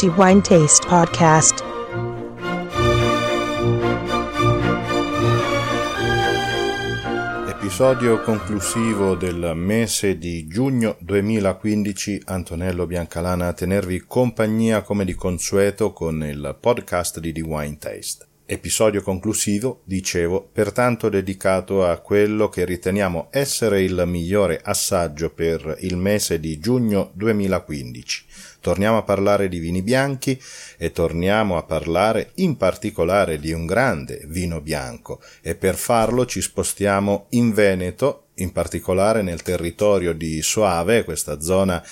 The Wine Taste Podcast. Episodio conclusivo del mese di giugno 2015, Antonello Biancalana a tenervi compagnia come di consueto con il podcast di The Wine Taste. Episodio conclusivo, dicevo, pertanto dedicato a quello che riteniamo essere il migliore assaggio per il mese di giugno 2015. Torniamo a parlare di vini bianchi e torniamo a parlare in particolare di un grande vino bianco, e per farlo ci spostiamo in Veneto, in particolare nel territorio di Soave, questa zona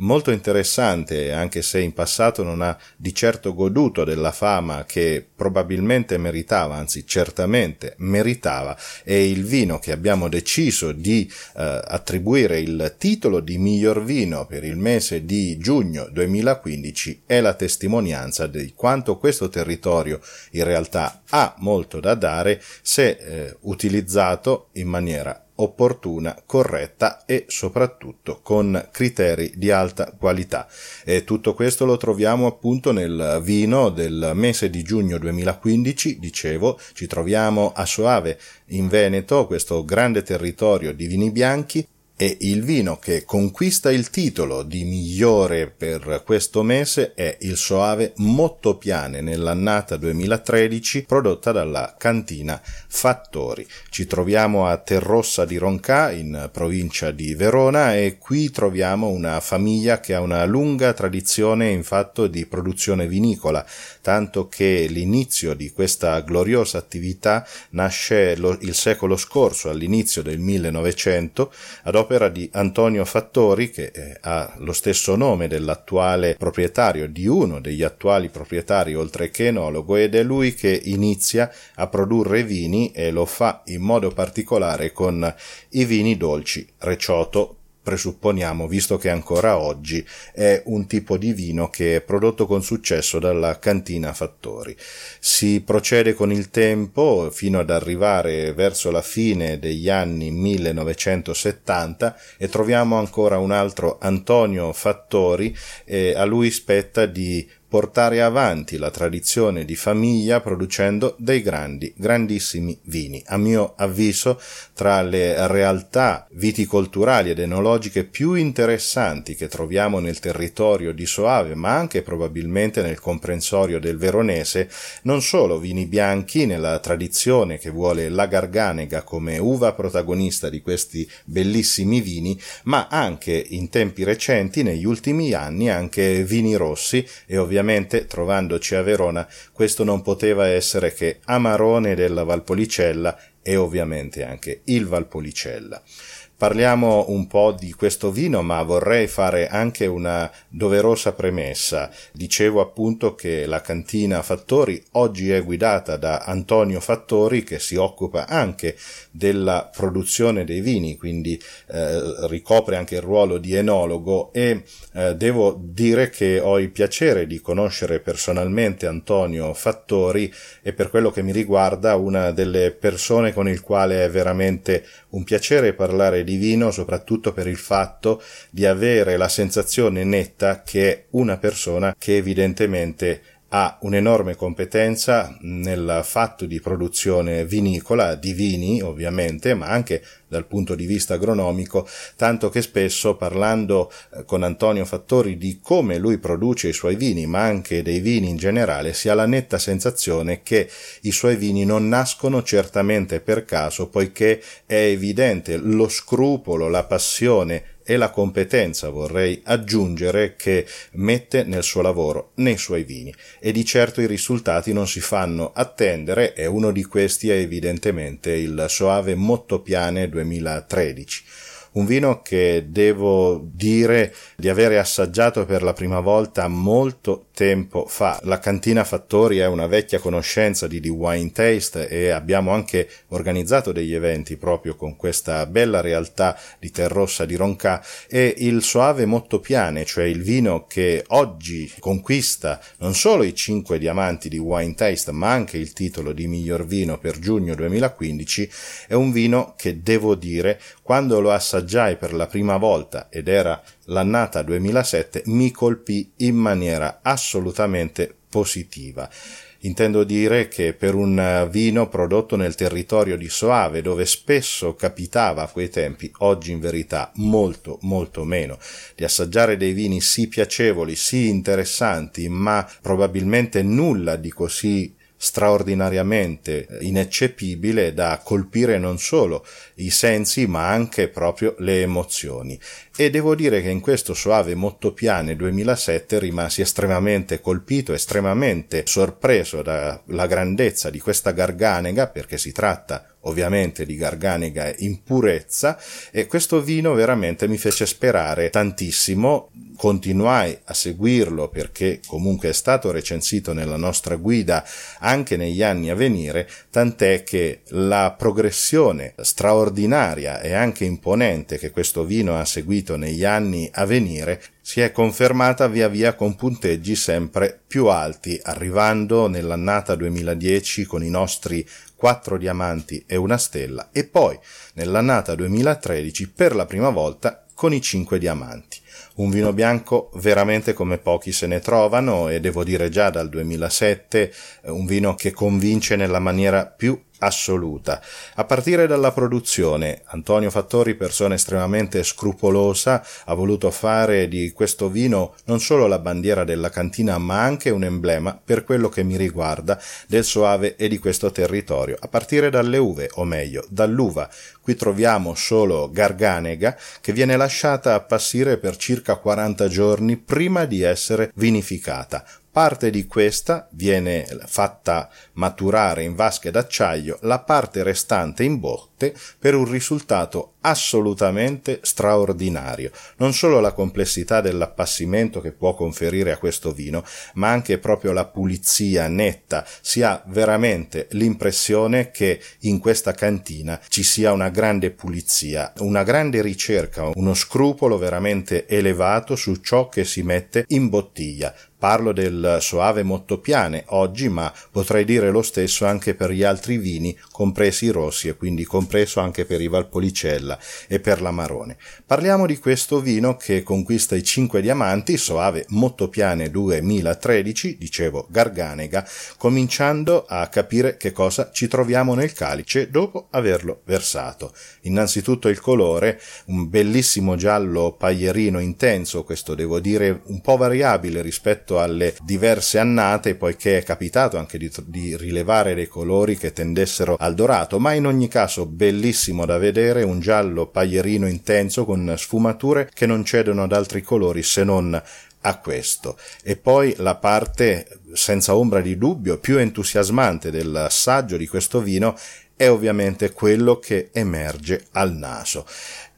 molto interessante, anche se in passato non ha di certo goduto della fama che probabilmente meritava, anzi certamente meritava, e il vino che abbiamo deciso di attribuire il titolo di miglior vino per il mese di giugno 2015 è la testimonianza di quanto questo territorio in realtà ha molto da dare se utilizzato in maniera opportuna, corretta e soprattutto con criteri di alta qualità. E tutto questo lo troviamo appunto nel vino del mese di giugno 2015, dicevo, ci troviamo a Soave in Veneto, questo grande territorio di vini bianchi, e il vino che conquista il titolo di migliore per questo mese è il Soave Motto Piane nell'annata 2013, prodotta dalla cantina Fattori. Ci troviamo a Terrossa di Roncà, in provincia di Verona, e qui troviamo una famiglia che ha una lunga tradizione in fatto di produzione vinicola, tanto che l'inizio di questa gloriosa attività nasce il secolo scorso, all'inizio del 1900, ad opera di Antonio Fattori, che ha lo stesso nome dell'attuale proprietario, di uno degli attuali proprietari oltre che enologo, ed è lui che inizia a produrre vini, e lo fa in modo particolare con i vini dolci Recioto, presupponiamo, visto che ancora oggi è un tipo di vino che è prodotto con successo dalla cantina Fattori. Si procede con il tempo fino ad arrivare verso la fine degli anni 1970 e troviamo ancora un altro Antonio Fattori, e a lui spetta di portare avanti la tradizione di famiglia producendo dei grandissimi vini. A mio avviso, tra le realtà viticolturali ed enologiche più interessanti che troviamo nel territorio di Soave, ma anche probabilmente nel comprensorio del veronese, non solo vini bianchi nella tradizione che vuole la Garganega come uva protagonista di questi bellissimi vini, ma anche in tempi recenti, negli ultimi anni, anche vini rossi, e ovviamente, trovandoci a Verona, questo non poteva essere che Amarone della Valpolicella e ovviamente anche il Valpolicella. Parliamo un po' di questo vino, ma vorrei fare anche una doverosa premessa. Dicevo appunto che la cantina Fattori oggi è guidata da Antonio Fattori, che si occupa anche della produzione dei vini, quindi ricopre anche il ruolo di enologo, e devo dire che ho il piacere di conoscere personalmente Antonio Fattori, e per quello che mi riguarda una delle persone con il quale è veramente un piacere parlare di vino, soprattutto per il fatto di avere la sensazione netta che è una persona che evidentemente ha un'enorme competenza nel fatto di produzione vinicola, di vini ovviamente, ma anche dal punto di vista agronomico, tanto che spesso, parlando con Antonio Fattori di come lui produce i suoi vini, ma anche dei vini in generale, si ha la netta sensazione che i suoi vini non nascono certamente per caso, poiché è evidente lo scrupolo, la passione e la competenza, vorrei aggiungere, che mette nel suo lavoro, nei suoi vini, e di certo i risultati non si fanno attendere, e uno di questi è evidentemente il Soave Motto Piane 2013. Un vino che devo dire di avere assaggiato per la prima volta molto tempo fa. La cantina Fattori è una vecchia conoscenza di The Wine Taste, e abbiamo anche organizzato degli eventi proprio con questa bella realtà di Terrossa di Roncà, e il Soave Motto Piane, cioè il vino che oggi conquista non solo i 5 diamanti di Wine Taste, ma anche il titolo di miglior vino per giugno 2015, è un vino che, devo dire, quando lo assaggiamo assaggiai per la prima volta, ed era l'annata 2007, mi colpì in maniera assolutamente positiva. Intendo dire che per un vino prodotto nel territorio di Soave, dove spesso capitava a quei tempi, oggi in verità molto molto meno, di assaggiare dei vini sì piacevoli, sì interessanti, ma probabilmente nulla di così straordinariamente ineccepibile da colpire non solo i sensi ma anche proprio le emozioni. E devo dire che in questo Soave Motto Piane 2007 rimasi estremamente colpito, estremamente sorpreso dalla grandezza di questa Garganega, perché si tratta ovviamente di Garganega in purezza, e questo vino veramente mi fece sperare tantissimo. Continuai a seguirlo perché comunque è stato recensito nella nostra guida anche negli anni a venire, tant'è che la progressione straordinaria e anche imponente che questo vino ha seguito negli anni a venire si è confermata via via con punteggi sempre più alti, arrivando nell'annata 2010 con i nostri 4 diamanti e 1 stella, e poi nell'annata 2013 per la prima volta con i 5 diamanti. Un vino bianco veramente come pochi se ne trovano, e devo dire già dal 2007 un vino che convince nella maniera più assoluta. A partire dalla produzione, Antonio Fattori, persona estremamente scrupolosa, ha voluto fare di questo vino non solo la bandiera della cantina ma anche un emblema, per quello che mi riguarda, del Soave e di questo territorio, a partire dalle uve, o meglio dall'uva. Qui troviamo solo Garganega, che viene lasciata appassire per circa 40 giorni prima di essere vinificata. Parte di questa viene fatta maturare in vasche d'acciaio, la parte restante in botte, per un risultato assolutamente straordinario. Non solo la complessità dell'appassimento che può conferire a questo vino, ma anche proprio la pulizia netta. Si ha veramente l'impressione che in questa cantina ci sia una grande pulizia, una grande ricerca, uno scrupolo veramente elevato su ciò che si mette in bottiglia. Parlo del Soave Motto Piane oggi, ma potrei dire lo stesso anche per gli altri vini, compresi i rossi, e quindi compreso anche per i Valpolicella e per l'Amarone. Parliamo di questo vino che conquista i 5 diamanti, Soave Motto Piane 2013, dicevo Garganega, cominciando a capire che cosa ci troviamo nel calice dopo averlo versato. Innanzitutto il colore, un bellissimo giallo paglierino intenso, questo devo dire un po' variabile rispetto alle diverse annate, poiché è capitato anche di rilevare dei colori che tendessero al dorato, ma in ogni caso bellissimo da vedere, un giallo paglierino intenso con sfumature che non cedono ad altri colori se non a questo. E poi la parte senza ombra di dubbio più entusiasmante dell'assaggio di questo vino è ovviamente quello che emerge al naso.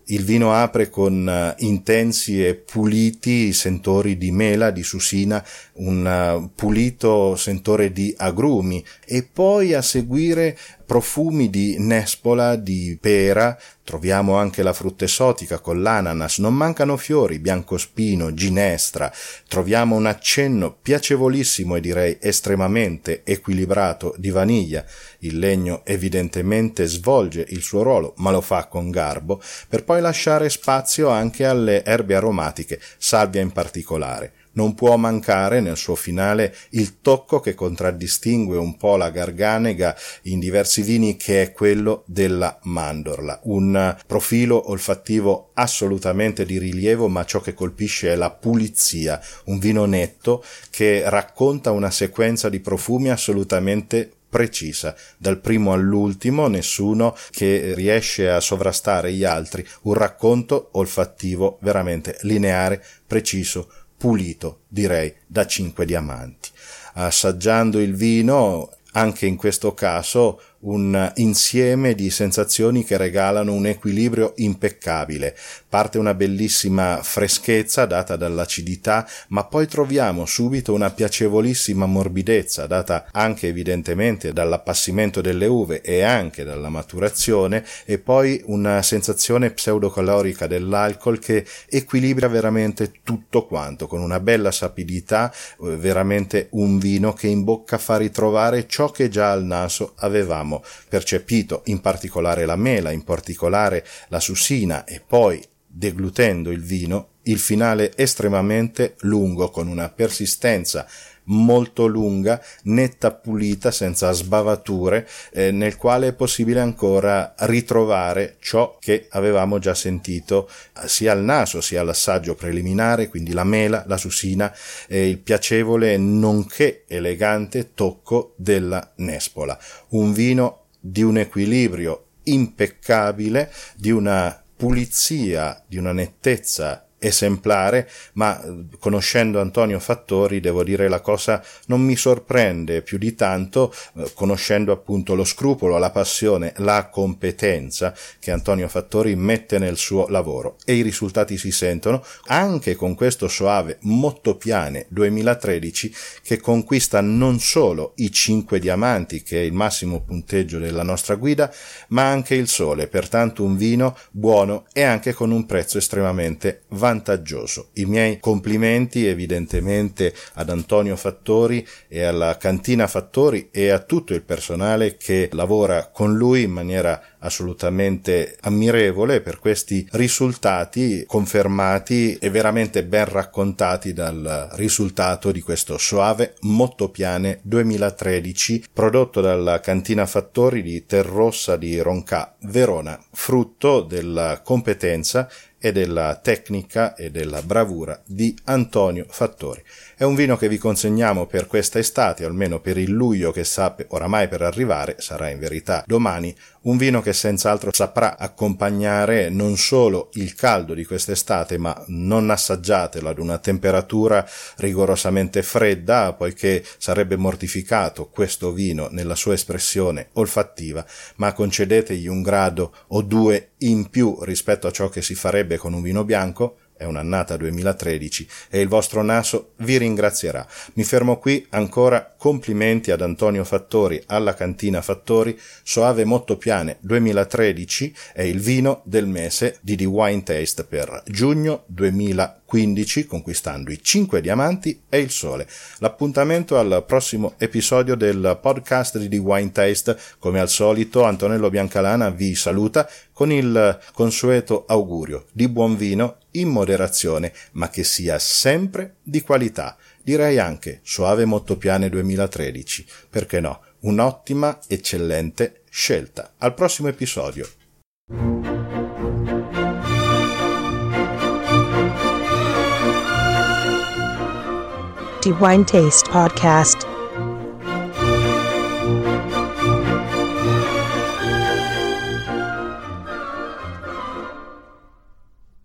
Il vino apre con intensi e puliti sentori di mela, di susina, un pulito sentore di agrumi, e poi a seguire profumi di nespola, di pera. Troviamo anche la frutta esotica con l'ananas, non mancano fiori, biancospino, ginestra. Troviamo un accenno piacevolissimo e direi estremamente equilibrato di vaniglia. Il legno evidentemente svolge il suo ruolo, ma lo fa con garbo, per poi lasciare spazio anche alle erbe aromatiche, salvia in particolare. Non può mancare nel suo finale il tocco che contraddistingue un po' la Garganega in diversi vini, che è quello della mandorla, un profilo olfattivo assolutamente di rilievo, ma ciò che colpisce è la pulizia, un vino netto che racconta una sequenza di profumi assolutamente precisa, dal primo all'ultimo, nessuno che riesce a sovrastare gli altri, un racconto olfattivo veramente lineare, preciso, pulito, direi da 5 diamanti. Assaggiando il vino, anche in questo caso un insieme di sensazioni che regalano un equilibrio impeccabile. Parte una bellissima freschezza data dall'acidità, ma poi troviamo subito una piacevolissima morbidezza data anche evidentemente dall'appassimento delle uve e anche dalla maturazione, e poi una sensazione pseudocalorica dell'alcol che equilibra veramente tutto quanto, con una bella sapidità, veramente un vino che in bocca fa ritrovare ciò che già al naso avevamo abbiamo percepito in particolare la mela, in particolare la susina, e poi, deglutendo il vino, il finale estremamente lungo, con una persistenza molto lunga, netta, pulita, senza sbavature, nel quale è possibile ancora ritrovare ciò che avevamo già sentito sia al naso sia all'assaggio preliminare, quindi la mela, la susina e il piacevole nonché elegante tocco della nespola. Un vino di un equilibrio impeccabile, di una pulizia, di una nettezza esemplare, ma conoscendo Antonio Fattori devo dire la cosa non mi sorprende più di tanto, conoscendo appunto lo scrupolo, la passione, la competenza che Antonio Fattori mette nel suo lavoro, e i risultati si sentono anche con questo Soave Motto Piane 2013, che conquista non solo i 5 diamanti, che è il massimo punteggio della nostra guida, ma anche il sole. Pertanto un vino buono e anche con un prezzo estremamente vantaggioso. I miei complimenti evidentemente ad Antonio Fattori e alla Cantina Fattori e a tutto il personale che lavora con lui in maniera assolutamente ammirevole per questi risultati confermati e veramente ben raccontati dal risultato di questo Soave Motto Piane 2013 prodotto dalla Cantina Fattori di Terrossa di Roncà, Verona, frutto della competenza e della tecnica e della bravura di Antonio Fattori. È un vino che vi consegniamo per questa estate, almeno per il luglio che sta oramai per arrivare, sarà in verità domani, un vino che senz'altro saprà accompagnare non solo il caldo di quest'estate, ma non assaggiatelo ad una temperatura rigorosamente fredda, poiché sarebbe mortificato questo vino nella sua espressione olfattiva, ma concedetegli un grado o due in più rispetto a ciò che si farebbe con un vino bianco. È un'annata 2013 e il vostro naso vi ringrazierà. Mi fermo qui, ancora complimenti ad Antonio Fattori, alla Cantina Fattori. Soave Motto Piane 2013 è il vino del mese di The Wine Taste per giugno 2015, conquistando i 5 diamanti e il sole. L'appuntamento al prossimo episodio del podcast di The Wine Taste. Come al solito Antonello Biancalana vi saluta con il consueto augurio di buon vino in moderazione, ma che sia sempre di qualità. Direi anche Soave Motto Piane 2013, perché no, un'ottima, eccellente scelta. Al prossimo episodio. The Wine Taste Podcast.